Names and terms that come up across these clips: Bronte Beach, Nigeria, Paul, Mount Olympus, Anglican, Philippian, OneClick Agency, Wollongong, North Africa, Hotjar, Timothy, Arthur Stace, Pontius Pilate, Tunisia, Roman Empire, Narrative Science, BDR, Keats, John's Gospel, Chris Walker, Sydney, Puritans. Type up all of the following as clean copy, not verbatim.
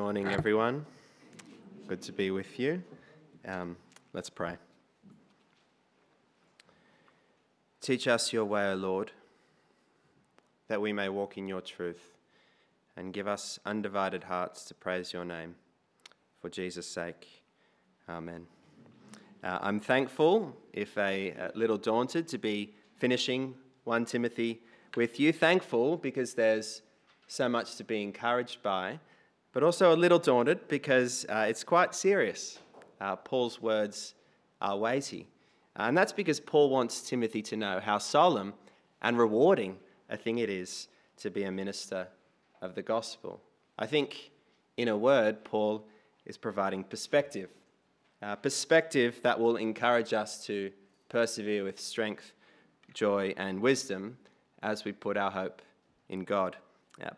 Morning, everyone. Good to be with you. Let's pray. Teach us your way, O Lord, that we may walk in your truth, and give us undivided hearts to praise your name. For Jesus' sake, amen. I'm thankful, if a little daunted, to be finishing 1 Timothy with you. Thankful because there's so much to be encouraged by, but also a little daunted because it's quite serious. Paul's words are weighty. And that's because Paul wants Timothy to know how solemn and rewarding a thing it is to be a minister of the gospel. I think, in a word, Paul is providing perspective. Perspective that will encourage us to persevere with strength, joy, and wisdom as we put our hope in God.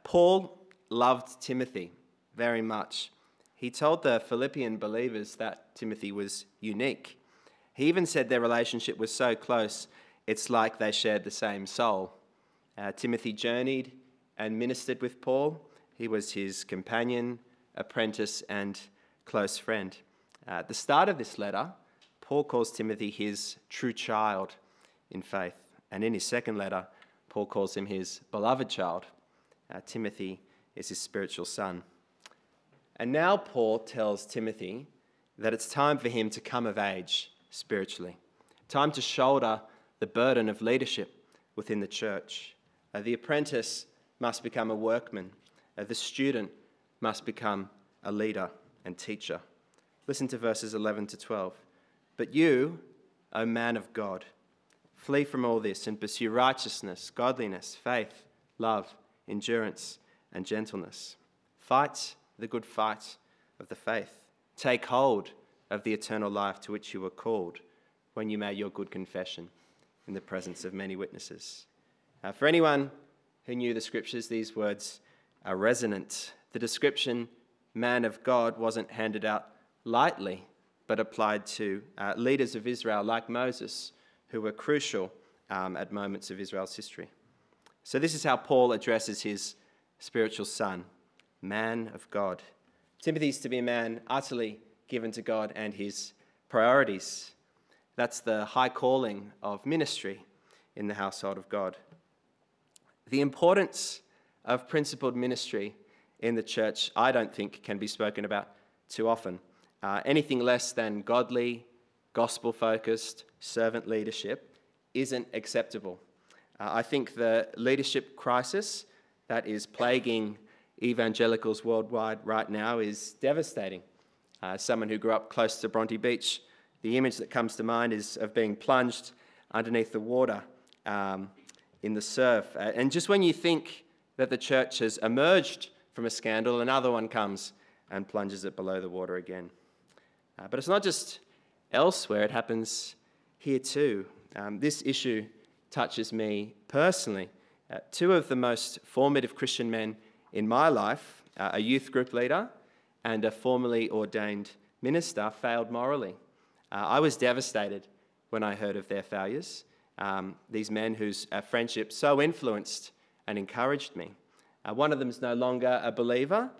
Paul loved Timothy very much. He told the Philippian believers that Timothy was unique. He even said their relationship was so close, it's like they shared the same soul. Timothy journeyed and ministered with Paul. He was his companion, apprentice, and close friend. At the start of this letter, Paul calls Timothy his true child in faith. And in his second letter, Paul calls him his beloved child. Timothy is his spiritual son. And now Paul tells Timothy that it's time for him to come of age spiritually. Time to shoulder the burden of leadership within the church. The apprentice must become a workman. The student must become a leader and teacher. Listen to verses 11 to 12. But you, O man of God, flee from all this and pursue righteousness, godliness, faith, love, endurance, and gentleness. Fight the good fight of the faith. Take hold of the eternal life to which you were called when you made your good confession in the presence of many witnesses. For anyone who knew the scriptures, these words are resonant. The description, man of God, wasn't handed out lightly, but applied to leaders of Israel like Moses, who were crucial at moments of Israel's history. So this is how Paul addresses his spiritual son, man of God. Timothy is to be a man utterly given to God and his priorities. That's the high calling of ministry in the household of God. The importance of principled ministry in the church, I don't think, can be spoken about too often. Anything less than godly, gospel-focused servant leadership isn't acceptable. I think the leadership crisis that is plaguing evangelicals worldwide right now is devastating. As someone who grew up close to Bronte Beach, the image that comes to mind is of being plunged underneath the water in the surf. And just when you think that the church has emerged from a scandal, another one comes and plunges it below the water again. But it's not just elsewhere, it happens here too. This issue touches me personally. Two of the most formative Christian men in my life, a youth group leader and a formerly ordained minister, failed morally. I was devastated when I heard of their failures, these men whose friendship so influenced and encouraged me. One of them is no longer a believer,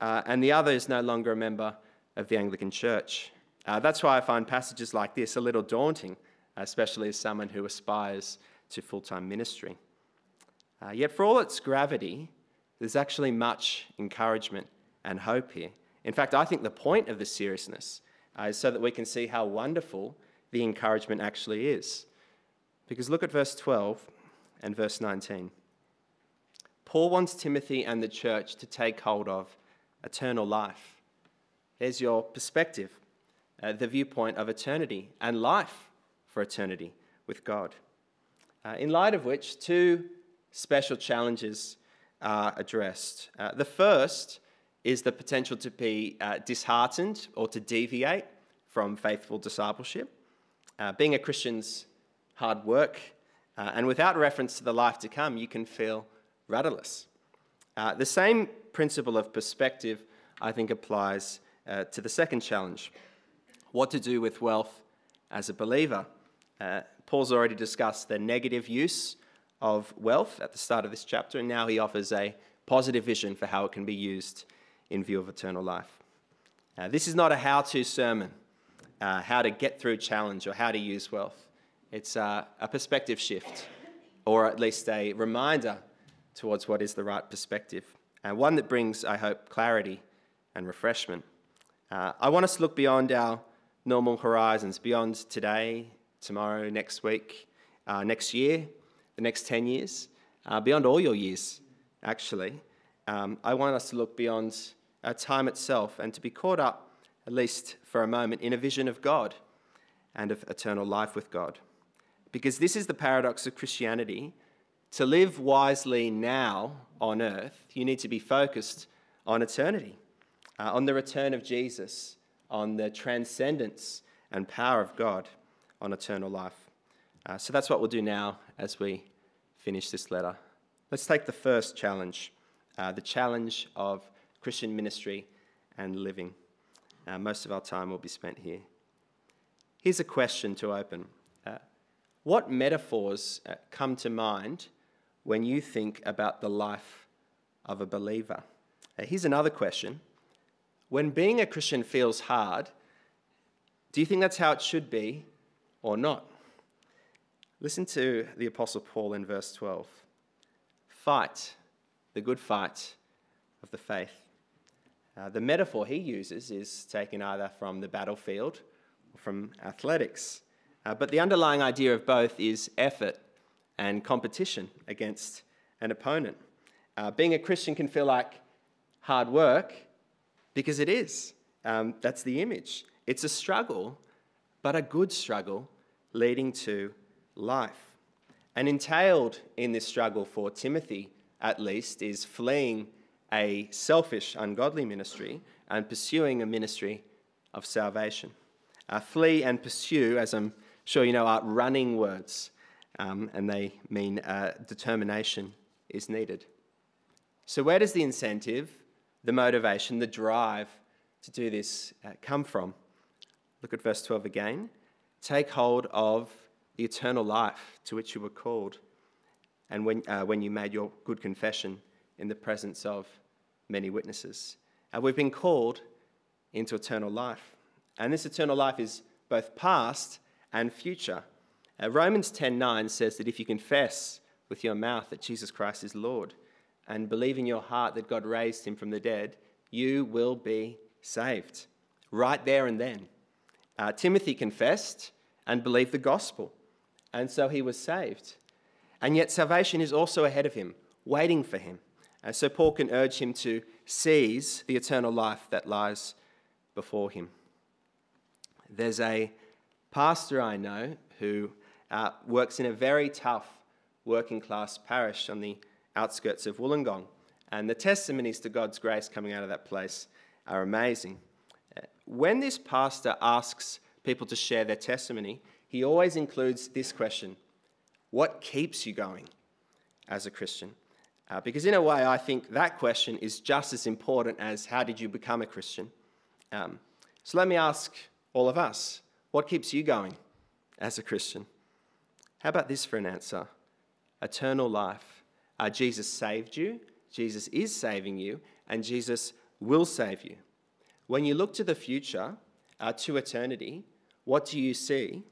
and the other is no longer a member of the Anglican Church. That's why I find passages like this a little daunting, especially as someone who aspires to full-time ministry. Yet for all its gravity, there's actually much encouragement and hope here. In fact, I think the point of the seriousness is so that we can see how wonderful the encouragement actually is. Because look at verse 12 and verse 19. Paul wants Timothy and the church to take hold of eternal life. There's your perspective, the viewpoint of eternity and life for eternity with God. In light of which, two special challenges are addressed. The first is the potential to be disheartened or to deviate from faithful discipleship. Being a Christian's hard work, and without reference to the life to come, you can feel rudderless. The same principle of perspective, I think, applies to the second challenge, what to do with wealth as a believer. Paul's already discussed the negative use of wealth at the start of this chapter, and now he offers a positive vision for how it can be used in view of eternal life. This is not a how-to sermon, how to get through challenge or how to use wealth. It's a perspective shift, or at least a reminder towards what is the right perspective, and one that brings, I hope, clarity and refreshment. I want us to look beyond our normal horizons, beyond today, tomorrow, next week, next year, the next 10 years, beyond all your years, actually. I want us to look beyond our time itself and to be caught up, at least for a moment, in a vision of God and of eternal life with God. Because this is the paradox of Christianity. To live wisely now on earth, you need to be focused on eternity, on the return of Jesus, on the transcendence and power of God, on eternal life. So that's what we'll do now as we finish this letter. Let's take the first challenge, the challenge of Christian ministry and living. Most of our time will be spent here. Here's a question to open. What metaphors come to mind when you think about the life of a believer? Here's another question. When being a Christian feels hard, do you think that's how it should be or not? Listen to the Apostle Paul in verse 12. Fight the good fight of the faith. The metaphor he uses is taken either from the battlefield or from athletics. But the underlying idea of both is effort and competition against an opponent. Being a Christian can feel like hard work, because it is. That's the image. It's a struggle, but a good struggle leading to life. And entailed in this struggle for Timothy, at least, is fleeing a selfish, ungodly ministry and pursuing a ministry of salvation. Flee and pursue, as I'm sure you know, are running words, and they mean determination is needed. So where does the incentive, the motivation, the drive to do this come from? Look at verse 12 again. Take hold of the eternal life to which you were called, and when you made your good confession in the presence of many witnesses. We've been called into eternal life, and this eternal life is both past and future. Romans 10:9 says that if you confess with your mouth that Jesus Christ is Lord and believe in your heart that God raised him from the dead, you will be saved, right there and then. Timothy confessed and believed the gospel, and so he was saved. And yet salvation is also ahead of him, waiting for him. So Paul can urge him to seize the eternal life that lies before him. There's a pastor I know who works in a very tough working-class parish on the outskirts of Wollongong, and the testimonies to God's grace coming out of that place are amazing. When this pastor asks people to share their testimony, he always includes this question: what keeps you going as a Christian? Because in a way, I think that question is just as important as how did you become a Christian? So let me ask all of us, what keeps you going as a Christian? How about this for an answer? Eternal life. Jesus saved you, Jesus is saving you, and Jesus will save you. When you look to the future, to eternity, what do you see?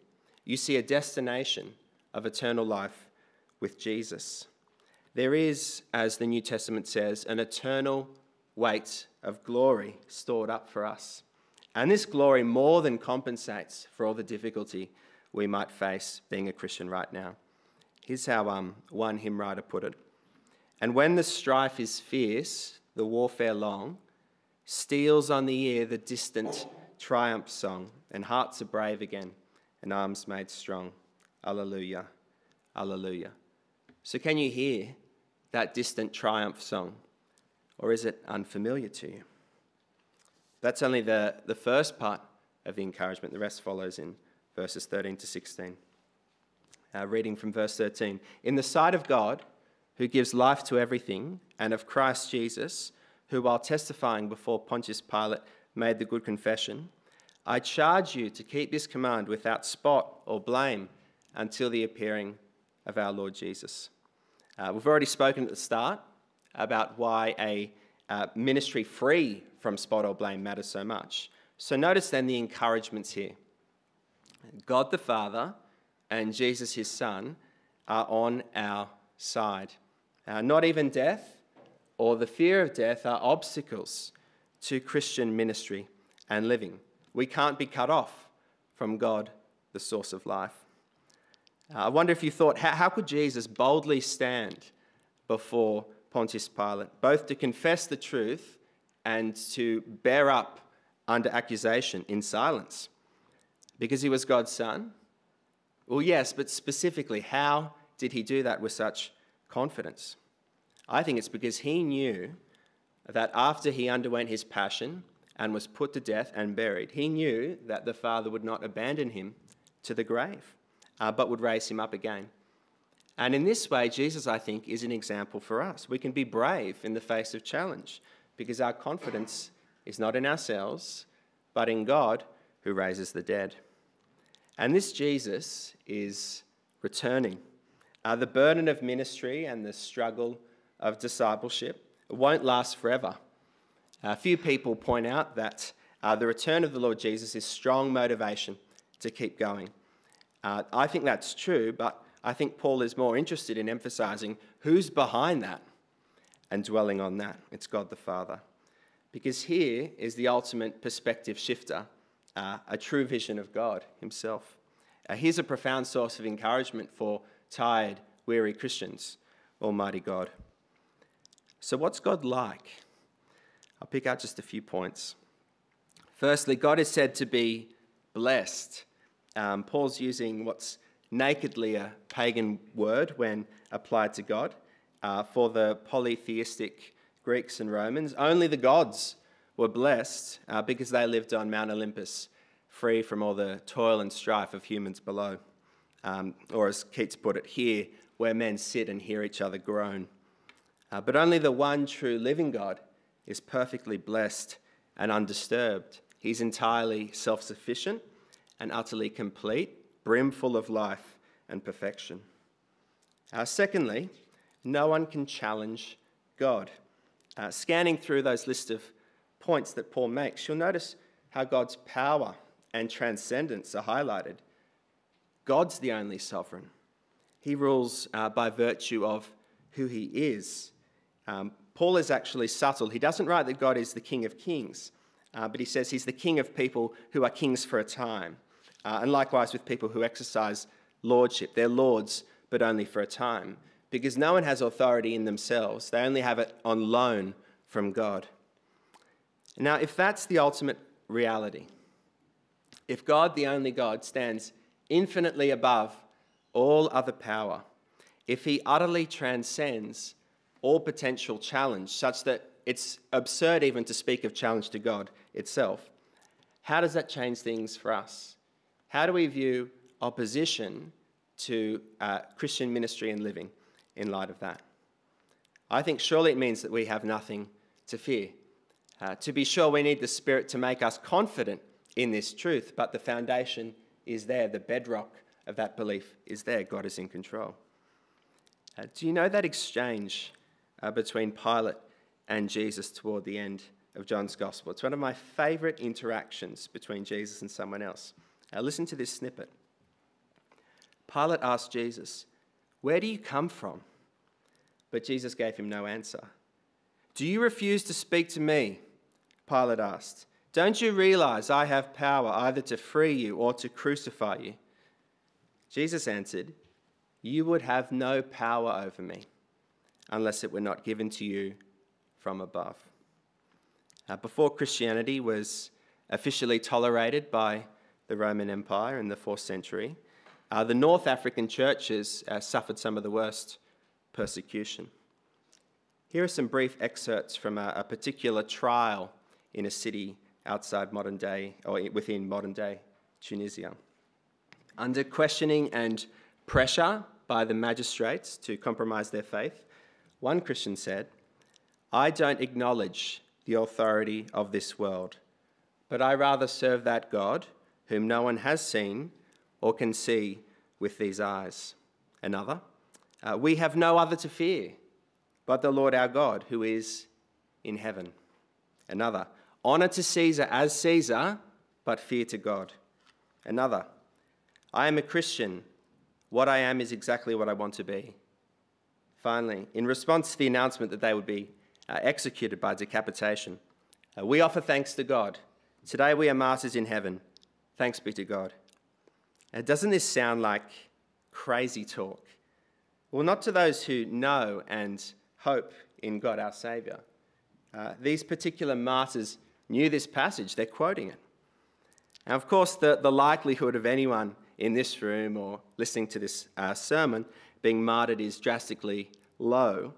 You see a destination of eternal life with Jesus. There is, as the New Testament says, an eternal weight of glory stored up for us. And this glory more than compensates for all the difficulty we might face being a Christian right now. Here's how one hymn writer put it. And when the strife is fierce, the warfare long, steals on the ear the distant triumph song, and hearts are brave again, and arms made strong. Alleluia, alleluia. So can you hear that distant triumph song, or is it unfamiliar to you? That's only the first part of the encouragement. The rest follows in verses 13 to 16. Reading from verse 13. In the sight of God, who gives life to everything, and of Christ Jesus, who while testifying before Pontius Pilate made the good confession, I charge you to keep this command without spot or blame until the appearing of our Lord Jesus. We've already spoken at the start about why a ministry free from spot or blame matter so much. So notice then the encouragements here. God the Father and Jesus his Son are on our side. Not even death or the fear of death are obstacles to Christian ministry and living. We can't be cut off from God, the source of life. I wonder if you thought, how could Jesus boldly stand before Pontius Pilate, both to confess the truth and to bear up under accusation in silence? Because he was God's Son? Well, yes, but specifically, how did he do that with such confidence? I think it's because he knew that after he underwent his passion and was put to death and buried, he knew that the Father would not abandon him to the grave, but would raise him up again. And in this way, Jesus, I think, is an example for us. We can be brave in the face of challenge because our confidence is not in ourselves, but in God who raises the dead. And this Jesus is returning. The burden of ministry and the struggle of discipleship won't last forever. A few people point out that the return of the Lord Jesus is strong motivation to keep going. I think that's true, but I think Paul is more interested in emphasizing who's behind that and dwelling on that. It's God the Father. Because here is the ultimate perspective shifter, a true vision of God himself. Here's a profound source of encouragement for tired, weary Christians, Almighty God. So what's God like? I'll pick out just a few points. Firstly, God is said to be blessed. Paul's using what's nakedly a pagan word when applied to God. For the polytheistic Greeks and Romans, only the gods were blessed because they lived on Mount Olympus, free from all the toil and strife of humans below. Or as Keats put it, here where men sit and hear each other groan. But only the one true living God is perfectly blessed and undisturbed. He's entirely self-sufficient and utterly complete, brimful of life and perfection. Secondly, no one can challenge God. Scanning through those list of points that Paul makes, you'll notice how God's power and transcendence are highlighted. God's the only sovereign. He rules by virtue of who he is. Paul is actually subtle. He doesn't write that God is the King of Kings, but he says he's the King of people who are kings for a time. And likewise with people who exercise lordship. They're lords, but only for a time. Because no one has authority in themselves. They only have it on loan from God. Now, if that's the ultimate reality, if God, the only God, stands infinitely above all other power, if he utterly transcends all potential challenge, such that it's absurd even to speak of challenge to God itself, how does that change things for us? How do we view opposition to Christian ministry and living in light of that? I think surely it means that we have nothing to fear. To be sure, we need the Spirit to make us confident in this truth, but the foundation is there. The bedrock of that belief is there. God is in control. Do you know that exchange between Pilate and Jesus toward the end of John's Gospel? It's one of my favourite interactions between Jesus and someone else. Listen to this snippet. Pilate asked Jesus, "Where do you come from?" But Jesus gave him no answer. "Do you refuse to speak to me?" Pilate asked. "Don't you realise I have power either to free you or to crucify you?" Jesus answered, "You would have no power over me unless it were not given to you from above." Before Christianity was officially tolerated by the Roman Empire in the 4th century, the North African churches suffered some of the worst persecution. Here are some brief excerpts from a particular trial in a city outside modern day, or within modern day Tunisia. Under questioning and pressure by the magistrates to compromise their faith, one Christian said, "I don't acknowledge the authority of this world, but I rather serve that God whom no one has seen or can see with these eyes." Another, "We have no other to fear but the Lord our God, who is in heaven. Another, honor to Caesar as Caesar, but fear to God. Another, I am a Christian. What I am is exactly what I want to be. Finally, in response to the announcement that they would be executed by decapitation, we offer thanks to God. Today we are martyrs in heaven. Thanks be to God. Doesn't this sound like crazy talk? Well, not to those who know and hope in God our Saviour. These particular martyrs knew this passage. They're quoting it. And of course, the likelihood of anyone in this room or listening to this sermon being martyred is drastically low.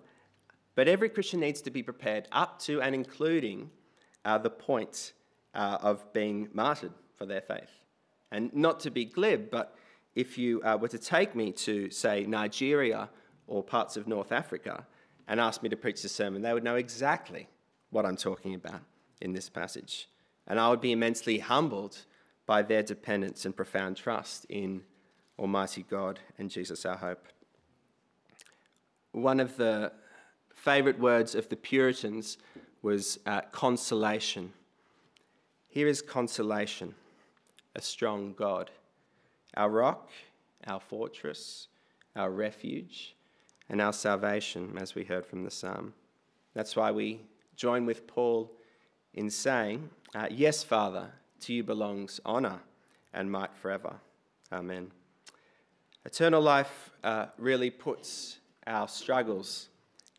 But every Christian needs to be prepared up to and including the point of being martyred for their faith. And not to be glib, but if you were to take me to, say, Nigeria or parts of North Africa and ask me to preach the sermon, they would know exactly what I'm talking about in this passage. And I would be immensely humbled by their dependence and profound trust in Almighty God and Jesus, our hope. One of the favourite words of the Puritans was consolation. Here is consolation, a strong God, our rock, our fortress, our refuge, and our salvation, as we heard from the psalm. That's why we join with Paul in saying, yes, Father, to you belongs honour and might forever. Amen. Eternal life really puts our struggles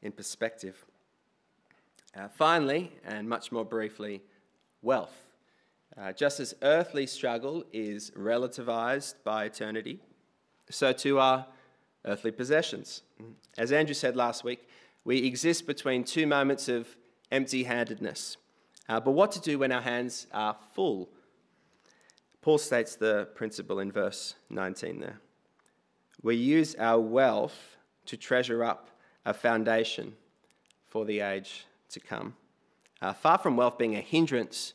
in perspective. Finally, and much more briefly, wealth. Just as earthly struggle is relativised by eternity, so too are earthly possessions. As Andrew said last week, we exist between two moments of empty-handedness. But what to do when our hands are full? Paul states the principle in verse 19 there. We use our wealth to treasure up a foundation for the age to come. Far from wealth being a hindrance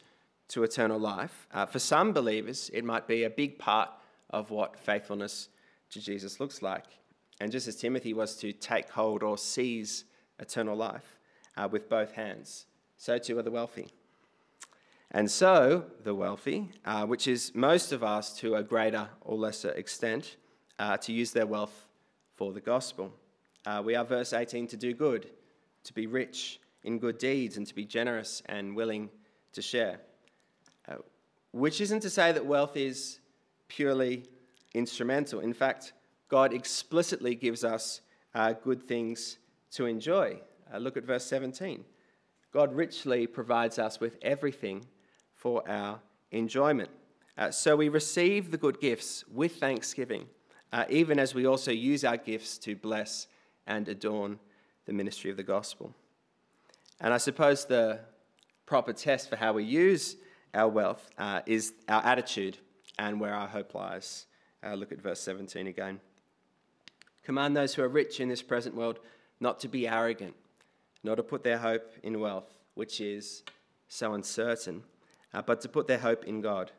to eternal life, for some believers it might be a big part of what faithfulness to Jesus looks like. And just as Timothy was to take hold or seize eternal life with both hands, so too are the wealthy. And so the wealthy, which is most of us to a greater or lesser extent, to use their wealth for the gospel. We are, verse 18, to do good, to be rich in good deeds, and to be generous and willing to share. Which isn't to say that wealth is purely instrumental. In fact, God explicitly gives us good things to enjoy. Look at verse 17. God richly provides us with everything for our enjoyment. So we receive the good gifts with thanksgiving, even as we also use our gifts to bless and adorn the ministry of the gospel. And I suppose the proper test for how we use our wealth is our attitude and where our hope lies. Look at verse 17 again. Command those who are rich in this present world not to be arrogant, nor to put their hope in wealth, which is so uncertain, but to put their hope in God.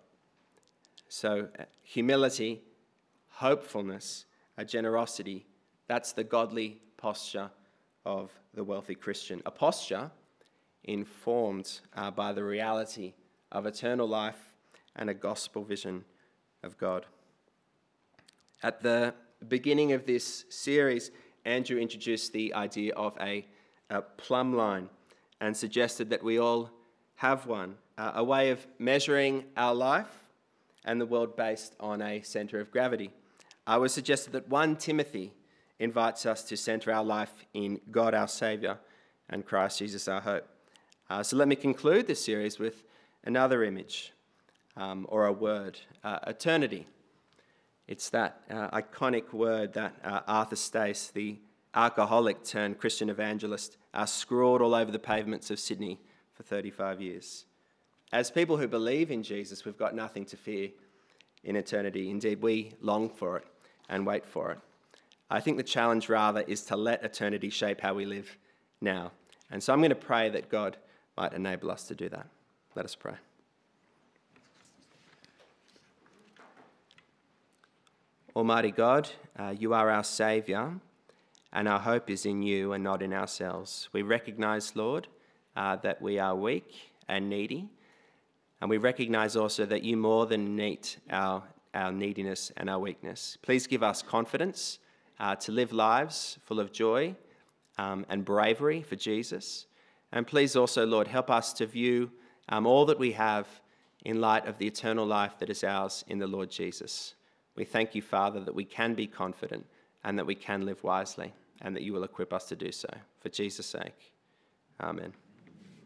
So humility, hopefulness, generosity, that's the godly posture of the wealthy Christian. A posture informed by the reality of eternal life and a gospel vision of God. At the beginning of this series, Andrew introduced the idea of a plumb line and suggested that we all have one, a way of measuring our life and the world based on a centre of gravity. I was suggested that 1 Timothy invites us to centre our life in God our Saviour and Christ Jesus our hope. So let me conclude this series with another image or a word, eternity. It's that iconic word that Arthur Stace, the alcoholic turned Christian evangelist, are scrawled all over the pavements of Sydney for 35 years. As people who believe in Jesus, we've got nothing to fear in eternity. Indeed, we long for it and wait for it. I think the challenge, rather, is to let eternity shape how we live now. And so I'm going to pray that God might enable us to do that. Let us pray. Almighty God, you are our Saviour, and our hope is in you and not in ourselves. We recognise, Lord, that we are weak and needy. And we recognize also that you more than meet our neediness and our weakness. Please give us confidence to live lives full of joy and bravery for Jesus. And please also, Lord, help us to view all that we have in light of the eternal life that is ours in the Lord Jesus. We thank you, Father, that we can be confident and that we can live wisely and that you will equip us to do so. For Jesus' sake, amen.